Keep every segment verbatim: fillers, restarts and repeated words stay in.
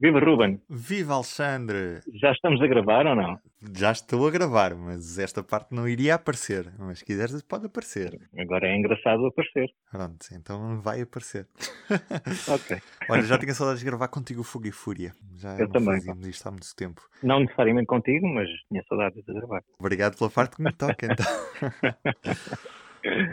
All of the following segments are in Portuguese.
Viva, Ruben! Viva, Alexandre! Já estamos a gravar ou não? Já estou a gravar, mas esta parte não iria aparecer. Mas se quiseres pode aparecer. Agora é engraçado aparecer. Pronto, então vai aparecer. Ok. Olha, já tinha saudades de gravar contigo o Fogo e Fúria. Já eu também. Fazíamos isto há muito tempo. Não necessariamente contigo, mas tinha saudades de gravar. Obrigado pela parte que me toca, então.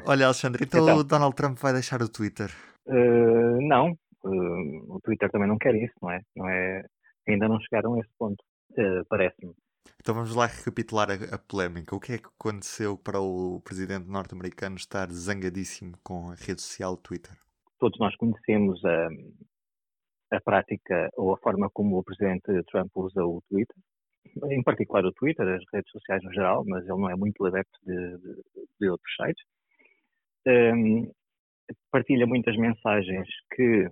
Olha, Alexandre, então, então o Donald Trump vai deixar o Twitter? Uh, não. Uh, o Twitter também não quer isso, não é? Não é... Ainda não chegaram a esse ponto, uh, parece-me. Então vamos lá recapitular a, a polémica. O que é que aconteceu para o presidente norte-americano estar zangadíssimo com a rede social Twitter? Todos nós conhecemos a, a prática ou a forma como o presidente Trump usa o Twitter, em particular o Twitter, as redes sociais no geral, mas ele não é muito adepto de, de, de outros sites. Um, partilha muitas mensagens que,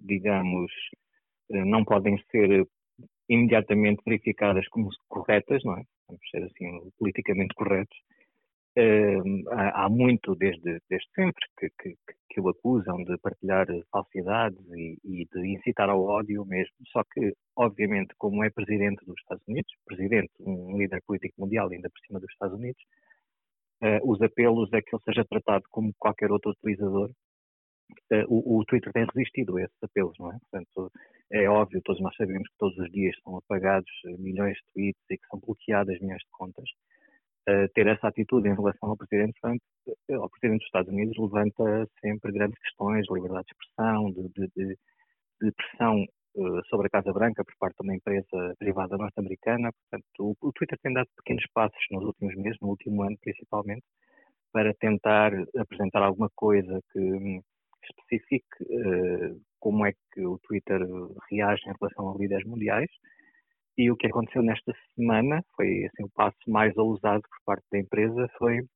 digamos, não podem ser imediatamente verificadas como corretas, não é? Vamos ser assim, politicamente corretos. Há muito, desde, desde sempre, que, que, que o acusam de partilhar falsidades e, e de incitar ao ódio mesmo. Só que, obviamente, como é presidente dos Estados Unidos, presidente, um líder político mundial, ainda por cima dos Estados Unidos, os apelos é que ele seja tratado como qualquer outro utilizador. Uh, o, o Twitter tem resistido a esses apelos, não é? Portanto, é óbvio, todos nós sabemos que todos os dias são apagados milhões de tweets e que são bloqueadas milhões de contas. Uh, ter essa atitude em relação ao Presidente Trump, ao Presidente dos Estados Unidos, levanta sempre grandes questões de liberdade de expressão, de, de, de, de pressão uh, sobre a Casa Branca por parte de uma empresa privada norte-americana. Portanto, o, o Twitter tem dado pequenos passos nos últimos meses, no último ano principalmente, para tentar apresentar alguma coisa que especifique uh, como é que o Twitter reage em relação a líderes mundiais, e o que aconteceu nesta semana foi assim, o passo mais ousado por parte da empresa foi uh,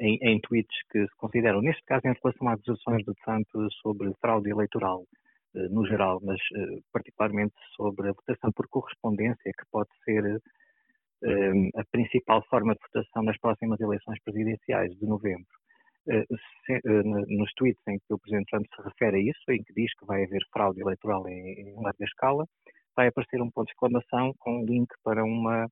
em, em tweets que se consideram, neste caso em relação a acusações do Trump sobre fraude eleitoral uh, no geral, mas uh, particularmente sobre a votação por correspondência, que pode ser uh, a principal forma de votação nas próximas eleições presidenciais de novembro. Nos tweets em que o Presidente Trump se refere a isso, em que diz que vai haver fraude eleitoral em, em larga escala, vai aparecer um ponto de exclamação com um link para uma,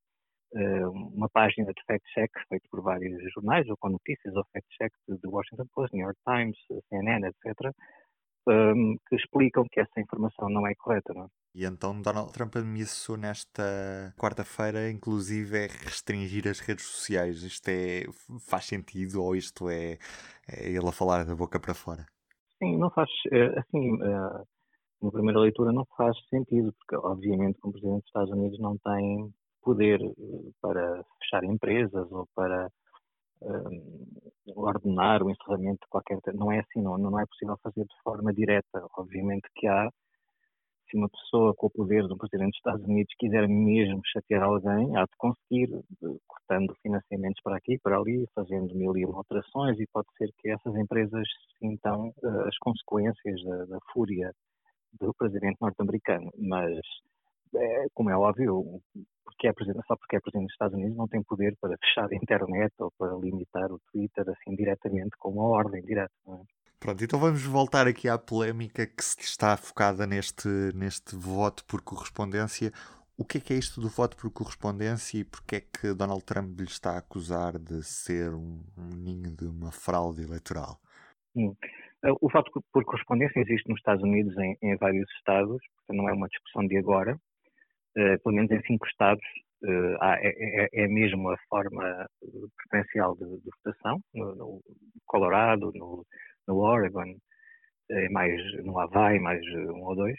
uma página de fact-check feita por vários jornais, ou com notícias, ou fact-check do Washington Post, New York Times, C N N, etcétera, que explicam que essa informação não é correta, não é? E então Donald Trump ameaçou nesta quarta-feira, inclusive, é restringir as redes sociais. Isto é, faz sentido ou isto é, é ele a falar da boca para fora? Sim, não faz, assim, na primeira leitura não faz sentido, porque obviamente como Presidente dos Estados Unidos não tem poder para fechar empresas ou para um, ordenar o encerramento de qualquer... Não é assim, não, não é possível fazer de forma direta. Obviamente que há... Se uma pessoa com o poder do Presidente dos Estados Unidos quiser mesmo chatear alguém, há de conseguir, cortando financiamentos para aqui, para ali, fazendo mil e uma alterações, e pode ser que essas empresas sintam uh, as consequências da, da fúria do Presidente norte-americano. Mas, é, como é óbvio, porque é só porque é Presidente dos Estados Unidos não tem poder para fechar a internet ou para limitar o Twitter assim diretamente, com uma ordem direta, não é? Pronto, então vamos voltar aqui à polémica que está focada neste, neste voto por correspondência. O que é que é isto do voto por correspondência e porque é que Donald Trump lhe está a acusar de ser um, um ninho de uma fraude eleitoral? Sim. O voto por correspondência existe nos Estados Unidos em, em vários estados, portanto não é uma discussão de agora. Uh, pelo menos em cinco estados uh, há, é, é mesmo a forma preferencial de, de votação, no, no Colorado, no... no Oregon, mais no Hawaii, mais um ou dois.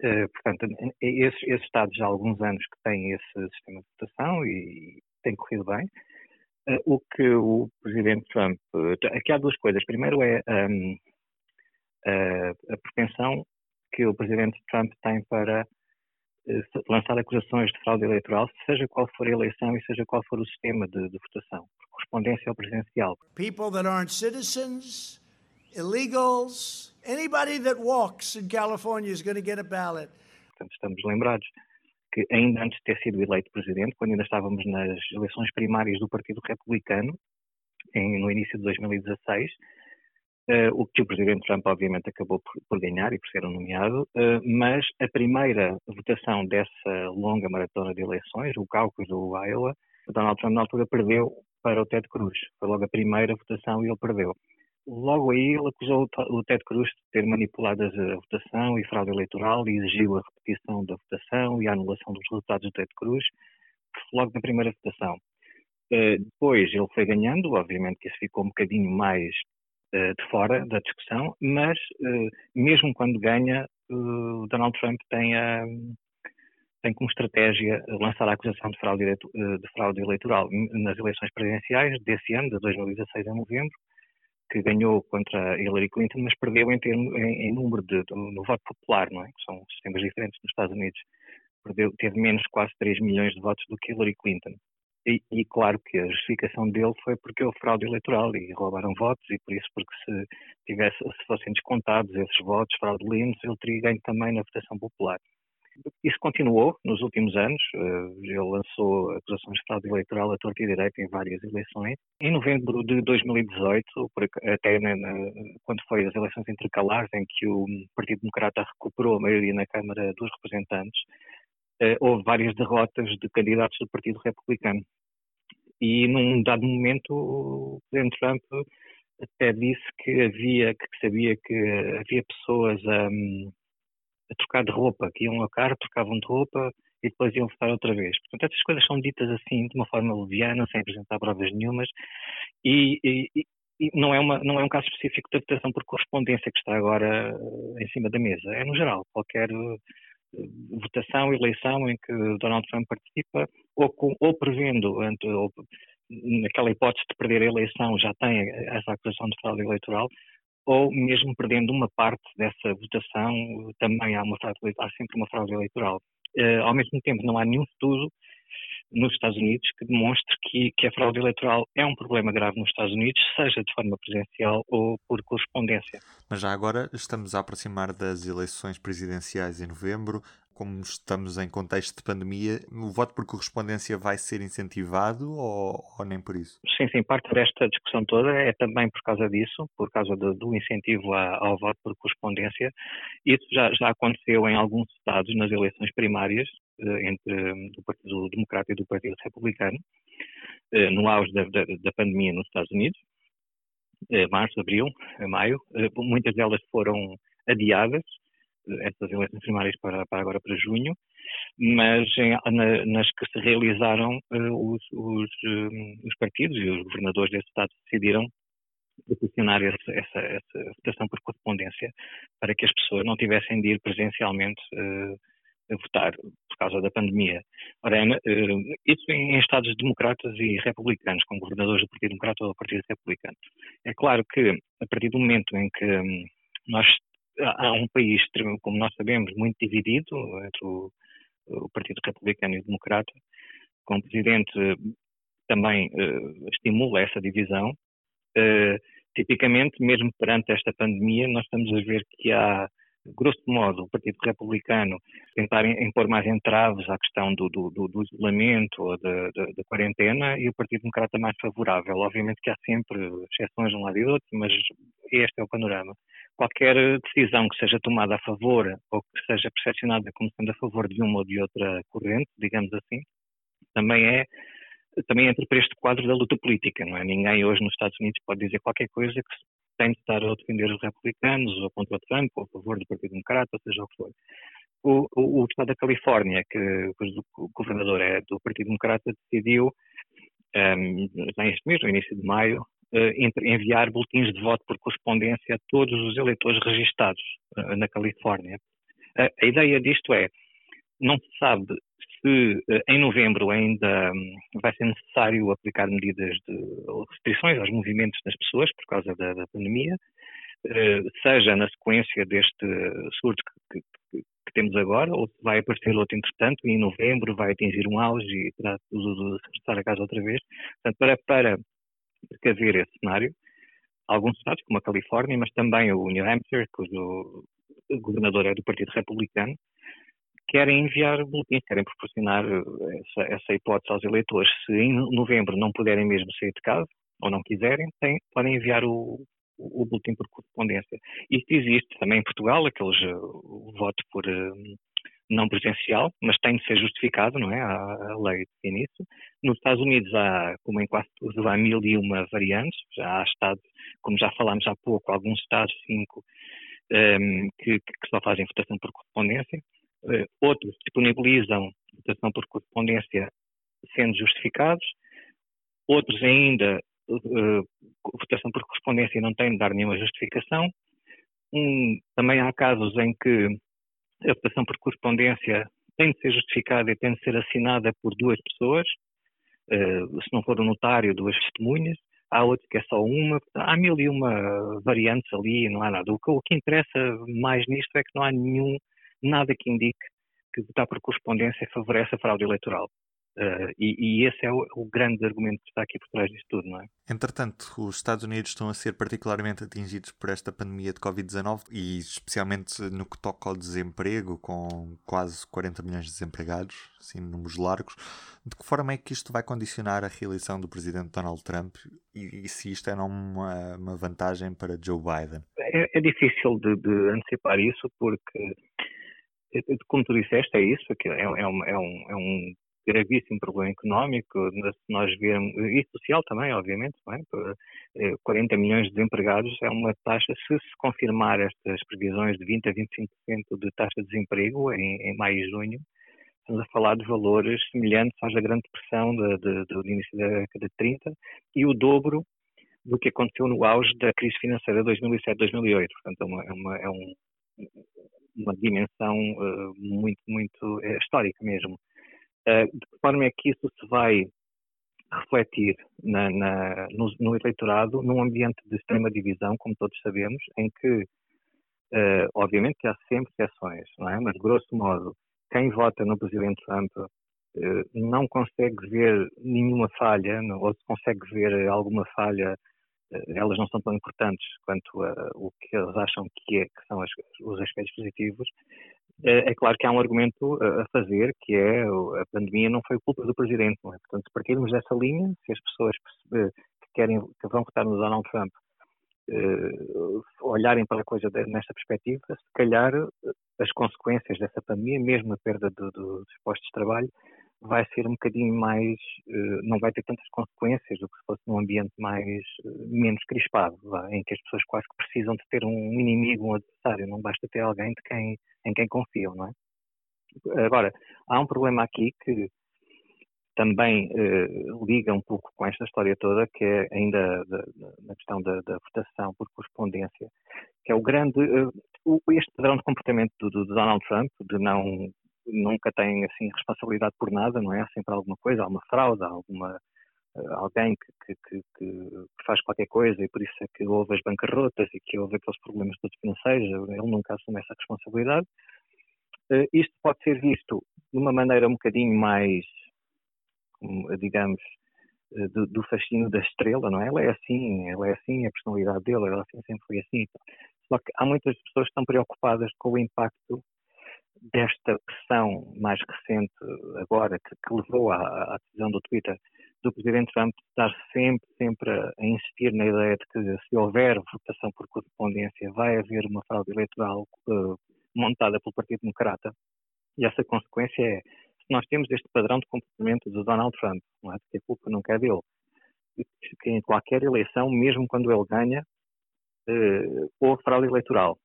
Portanto, esses, esses estados já há alguns anos que têm esse sistema de votação e tem corrido bem. O que o Presidente Trump... Aqui há duas coisas. Primeiro é um, a, a propensão que o Presidente Trump tem para lançar acusações de fraude eleitoral, seja qual for a eleição e seja qual for o sistema de, de votação, por correspondência ou presencial. People that aren't citizens, illegals, anybody that walks in California is going to get a ballot. Portanto, estamos lembrados que ainda antes de ter sido eleito presidente, quando ainda estávamos nas eleições primárias do Partido Republicano, em, no início de dois mil e dezasseis, Uh, o que o presidente Trump, obviamente, acabou por, por ganhar e por ser nomeado, uh, mas a primeira votação dessa longa maratona de eleições, o caucus do Iowa, Donald Trump, na altura, perdeu para o Ted Cruz. Foi logo a primeira votação e ele perdeu. Logo aí, ele acusou o Ted Cruz de ter manipulado a votação e fraude eleitoral e exigiu a repetição da votação e a anulação dos resultados do Ted Cruz, logo na primeira votação. Uh, depois, ele foi ganhando, obviamente que isso ficou um bocadinho mais de fora da discussão, mas mesmo quando ganha, o Donald Trump tem, a, tem como estratégia lançar a acusação de fraude, de fraude eleitoral nas eleições presidenciais desse ano, de dois mil e dezasseis, em novembro, que ganhou contra Hillary Clinton, mas perdeu em, termo, em, em número de, no voto popular, não é? Que são sistemas diferentes nos Estados Unidos. Perdeu, teve menos quase três milhões de votos do que Hillary Clinton. E, e claro que a justificação dele foi porque houve fraude eleitoral e roubaram votos e por isso, porque se, tivesse, se fossem descontados esses votos fraudulentos, ele teria ganho também na votação popular. Isso continuou nos últimos anos. Ele lançou acusações de fraude eleitoral à torta e direita em várias eleições. Em novembro de dois mil e dezoito, até na, quando foi as eleições intercalares em que o Partido Democrata recuperou a maioria na Câmara dos Representantes, houve várias derrotas de candidatos do Partido Republicano. E num dado momento o presidente Trump até disse que havia, que sabia que havia pessoas a, a trocar de roupa, que iam ao carro, trocavam de roupa e depois iam votar outra vez. Portanto, essas coisas são ditas assim, de uma forma leviana, sem apresentar provas nenhumas, e, e, e não, é uma, não é um caso específico de votação por correspondência que está agora em cima da mesa. É no geral, qualquer votação, eleição em que Donald Trump participa, ou, com, ou prevendo, ou, naquela hipótese de perder a eleição, já tem essa acusação de fraude eleitoral, ou mesmo perdendo uma parte dessa votação, também há, uma fraude, há sempre uma fraude eleitoral. Uh, ao mesmo tempo, não há nenhum estudo nos Estados Unidos que demonstre que, que a fraude eleitoral é um problema grave nos Estados Unidos, seja de forma presencial ou por correspondência. Mas já agora estamos a aproximar das eleições presidenciais em novembro. Como estamos em contexto de pandemia, o voto por correspondência vai ser incentivado ou, ou nem por isso? Sim, sim. Parte desta discussão toda é também por causa disso, por causa do, do incentivo a, ao voto por correspondência. Isso já, já aconteceu em alguns estados nas eleições primárias entre o Partido Democrata e do Partido Republicano, no auge da, da, da pandemia nos Estados Unidos, março, abril, maio. Muitas delas foram adiadas, estas eleições primárias para, para agora para junho, mas em, na, nas que se realizaram, uh, os, os, um, os partidos e os governadores desses estados decidiram proporcionar essa, essa, essa votação por correspondência para que as pessoas não tivessem de ir presencialmente uh, a votar por causa da pandemia. Ora, uh, isso em estados democratas e republicanos, com governadores do Partido Democrata ou do Partido Republicano. É claro que a partir do momento em que um, nós há um país, como nós sabemos, muito dividido entre o, o Partido Republicano e o Democrata, com o presidente também uh, estimula essa divisão. Uh, tipicamente, mesmo perante esta pandemia, nós estamos a ver que há, grosso modo, o Partido Republicano tentar impor mais entraves à questão do, do, do isolamento ou da, da, da quarentena e o Partido Democrata mais favorável. Obviamente que há sempre exceções de um lado e do outro, mas este é o panorama. Qualquer decisão que seja tomada a favor ou que seja percepcionada como sendo a favor de uma ou de outra corrente, digamos assim, também é também entra para este quadro da luta política, não é? Ninguém hoje nos Estados Unidos pode dizer qualquer coisa que tem de estar a defender os republicanos ou contra o Trump ou a favor do Partido Democrata, ou seja o que for. O, o, o estado da Califórnia, que, que o governador é do Partido Democrata, decidiu, um, já este mês, no início de maio, enviar boletins de voto por correspondência a todos os eleitores registados na Califórnia. A ideia disto é, não se sabe se em novembro ainda vai ser necessário aplicar medidas de restrições aos movimentos das pessoas por causa da, da pandemia, seja na sequência deste surto que, que, que temos agora, ou se vai aparecer outro entretanto e em novembro vai atingir um auge e terá de regressar a casa outra vez. Portanto, para... para precaver esse cenário, alguns estados, como a Califórnia, mas também o New Hampshire, cujo governador é do Partido Republicano, querem enviar boletins, querem proporcionar essa, essa hipótese aos eleitores. Se em novembro não puderem mesmo sair de casa, ou não quiserem, têm, podem enviar o, o boletim por correspondência. Isto existe também em Portugal, aqueles o voto por não presencial, mas tem de ser justificado, não é? A lei define isso. Nos Estados Unidos há, como em quase tudo, há mil e uma variantes. Já há estados, como já falámos há pouco, alguns estados, cinco, um, que, que só fazem votação por correspondência. Uh, outros disponibilizam votação por correspondência sendo justificados. Outros ainda, uh, votação por correspondência não tem de dar nenhuma justificação. Um, também há casos em que a votação por correspondência tem de ser justificada e tem de ser assinada por duas pessoas, uh, se não for um notário, duas testemunhas. Há outro que é só uma. Há mil e uma variantes ali, não há nada. O que, o que interessa mais nisto é que não há nenhum, nada que indique que votar por correspondência favorece a fraude eleitoral. Uh, e, e esse é o, o grande argumento que está aqui por trás disto tudo, não é? Entretanto, os Estados Unidos estão a ser particularmente atingidos por esta pandemia de covid dezenove e especialmente no que toca ao desemprego, com quase quarenta milhões de desempregados, assim, números largos. De que forma é que isto vai condicionar a reeleição do presidente Donald Trump e, e se isto é não uma, uma vantagem para Joe Biden? É, é difícil de, de antecipar isso porque, como tu disseste, é isso, que é, é, um, é um, é um gravíssimo problema económico, se nós virmos, e social também, obviamente, não é? quarenta milhões de desempregados é uma taxa, se se confirmar estas previsões de vinte a vinte e cinco por cento de taxa de desemprego em, em maio e junho, estamos a falar de valores semelhantes às da Grande Depressão de, de, de, do início da década de trinta e o dobro do que aconteceu no auge da crise financeira de dois mil e sete, dois mil e oito. Portanto, é uma, é uma, é um, uma dimensão uh, muito, muito é, histórica mesmo. Uh, de que forma é que isso se vai refletir na, na, no, no eleitorado, num ambiente de extrema divisão, como todos sabemos, em que, uh, obviamente, há sempre exceções, não é? Mas, grosso modo, quem vota no presidente Trump uh, não consegue ver nenhuma falha, não, ou se consegue ver alguma falha, uh, elas não são tão importantes quanto a, o que eles acham que, é, que são as, os aspectos positivos. É claro que há um argumento a fazer, que é a pandemia não foi culpa do presidente, não é? Portanto, se partirmos dessa linha, se as pessoas que, querem, que vão votar no Donald Trump uh, olharem para a coisa nesta perspectiva, se calhar as consequências dessa pandemia, mesmo a perda do, do, dos postos de trabalho, vai ser um bocadinho mais, uh, não vai ter tantas consequências do que se fosse num ambiente mais, uh, menos crispado, lá, em que as pessoas quase que precisam de ter um inimigo, um adversário, não basta ter alguém de quem, em quem confiam, não é? Agora, há um problema aqui que também uh, liga um pouco com esta história toda, que é ainda da, da, na questão da, da votação por correspondência, que é o grande, uh, o, este padrão de comportamento do, do Donald Trump, de não... nunca tem, assim, responsabilidade por nada, não é? Há sempre alguma coisa, há uma fraude, há alguma, alguém que, que, que, que faz qualquer coisa e por isso é que houve as bancarrotas e que houve aqueles problemas todos financeiros, ele nunca assume essa responsabilidade. Uh, isto pode ser visto de uma maneira um bocadinho mais, digamos, do, do fascínio da estrela, não é? Ela é assim, ela é assim, a personalidade dele, ela assim, sempre foi assim. Só que há muitas pessoas que estão preocupadas com o impacto desta pressão mais recente agora, que, que levou à, à decisão do Twitter, do presidente Trump estar sempre, sempre a, a insistir na ideia de que se houver votação por correspondência vai haver uma fraude eleitoral uh, montada pelo Partido Democrata. E essa consequência é, se nós temos este padrão de comportamento do Donald Trump, não é? Porque a culpa nunca é dele, que em qualquer eleição, mesmo quando ele ganha, uh, houve fraude eleitoral.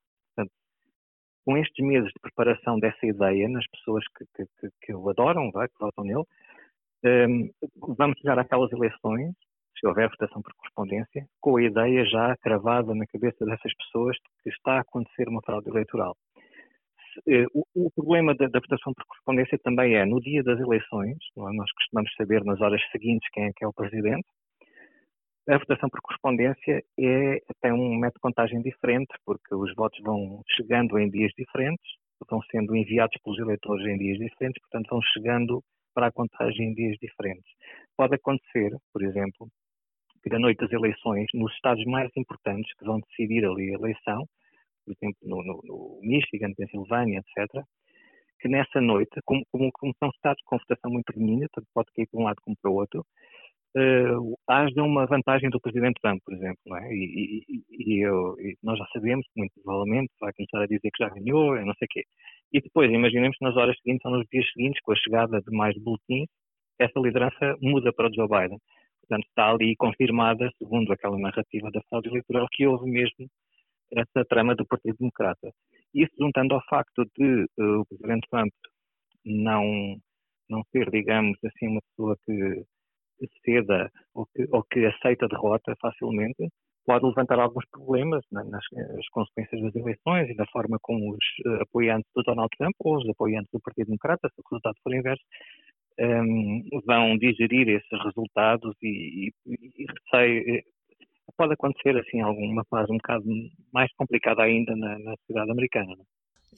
Com estes meses de preparação dessa ideia nas pessoas que, que, que o adoram, vai, que votam nele, um, vamos chegar àquelas eleições, se houver votação por correspondência, com a ideia já cravada na cabeça dessas pessoas de que está a acontecer uma fraude eleitoral. Se, uh, o, o problema da, da votação por correspondência também é, no dia das eleições, não é? Nós costumamos saber nas horas seguintes quem é que é o presidente. A votação por correspondência é, tem um método de contagem diferente, porque os votos vão chegando em dias diferentes, vão sendo enviados pelos eleitores em dias diferentes, portanto vão chegando para a contagem em dias diferentes. Pode acontecer, por exemplo, que da noite das eleições, nos estados mais importantes que vão decidir ali a eleição, por exemplo no, no, no Michigan, Pensilvânia, etcétera, que nessa noite, como, como, como são estados com votação muito pequenina, pode cair para um lado como para o outro, uh, haja uma vantagem do Presidente Trump, por exemplo, não é? E, e, e, eu, e nós já sabemos que muito provavelmente vai começar a dizer que já ganhou, eu não sei o quê. E depois, imaginemos que nas horas seguintes ou nos dias seguintes, com a chegada de mais boletins, essa liderança muda para o Joe Biden. Portanto, está ali confirmada, segundo aquela narrativa da fraude eleitoral, que houve mesmo essa trama do Partido Democrata. Isso juntando ao facto de uh, o Presidente Trump não, não ser, digamos assim, uma pessoa que ceda ou que, ou que aceita derrota facilmente, pode levantar alguns problemas na, nas as consequências das eleições e da forma como os uh, apoiantes do Donald Trump ou os apoiantes do Partido Democrata, se o resultado for inverso, Um, vão digerir esses resultados e, e, e sei, pode acontecer assim alguma fase um bocado mais complicada ainda na, na sociedade americana.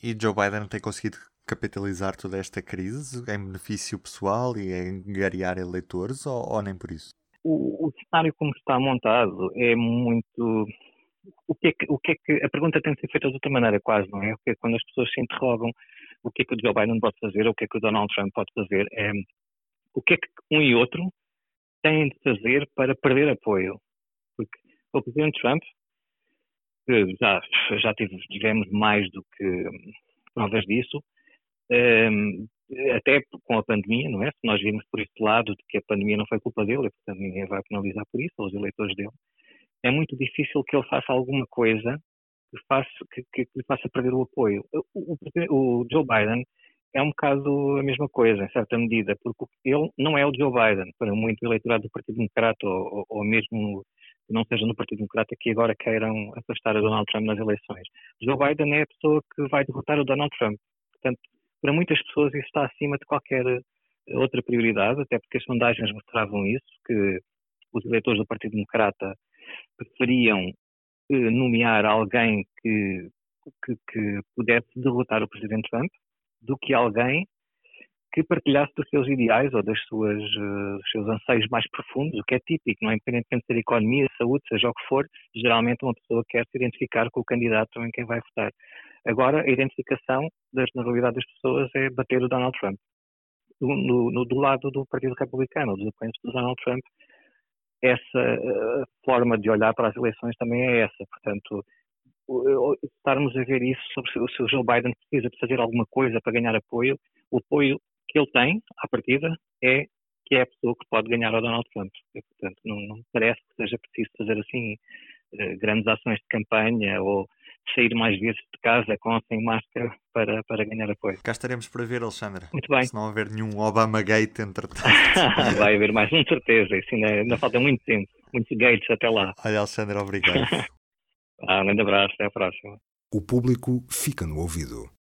E Joe Biden tem conseguido capitalizar toda esta crise em benefício pessoal e em angariar eleitores ou, ou nem por isso? O, o cenário como está montado é muito... O que é que, o que é que... A pergunta tem de ser feita de outra maneira quase, não é? Porque quando as pessoas se interrogam o que é que o Joe Biden pode fazer, ou o que é que o Donald Trump pode fazer, é o que é que um e outro têm de fazer para perder apoio. Porque o Presidente Trump, já, já tivemos mais do que provas disso, até com a pandemia, não é? Se nós vimos por esse lado de que a pandemia não foi culpa dele, portanto ninguém vai penalizar por isso, ou os eleitores dele, é muito difícil que ele faça alguma coisa que lhe faça perder o apoio. O, o, o Joe Biden é um bocado a mesma coisa, em certa medida, porque ele não é o Joe Biden, para muito eleitorado do Partido Democrata, ou, ou mesmo que não seja no Partido Democrata, que agora queiram afastar a Donald Trump nas eleições. Joe Biden é a pessoa que vai derrotar o Donald Trump. Portanto, para muitas pessoas isso está acima de qualquer outra prioridade, até porque as sondagens mostravam isso, que os eleitores do Partido Democrata preferiam nomear alguém que, que, que pudesse derrotar o Presidente Trump do que alguém que partilhasse dos seus ideais ou das suas, dos seus anseios mais profundos, o que é típico, não é? Independentemente de ser economia, saúde, seja o que for, geralmente uma pessoa quer se identificar com o candidato em quem vai votar. Agora, a identificação da generalidade das pessoas é bater o Donald Trump. No, no, do lado do Partido Republicano, dos apoiantes do Donald Trump, essa uh, forma de olhar para as eleições também é essa. Portanto, uh, estarmos a ver isso sobre se, se o Joe Biden precisa de fazer alguma coisa para ganhar apoio, o apoio que ele tem, à partida, é que é a pessoa que pode ganhar ao Donald Trump. E, portanto, não, não parece que seja preciso fazer assim uh, grandes ações de campanha ou sair mais vezes de casa com ou sem máscara para, para ganhar apoio. Cá estaremos para ver, Alexandre. Muito bem. Se não houver nenhum Obamagate, entretanto. Vai haver mais, com certeza. Isso ainda, ainda falta muito tempo. Muitos gates até lá. Olha, Alexandre, obrigado. Ah, um grande abraço. Até à próxima. O público fica no ouvido.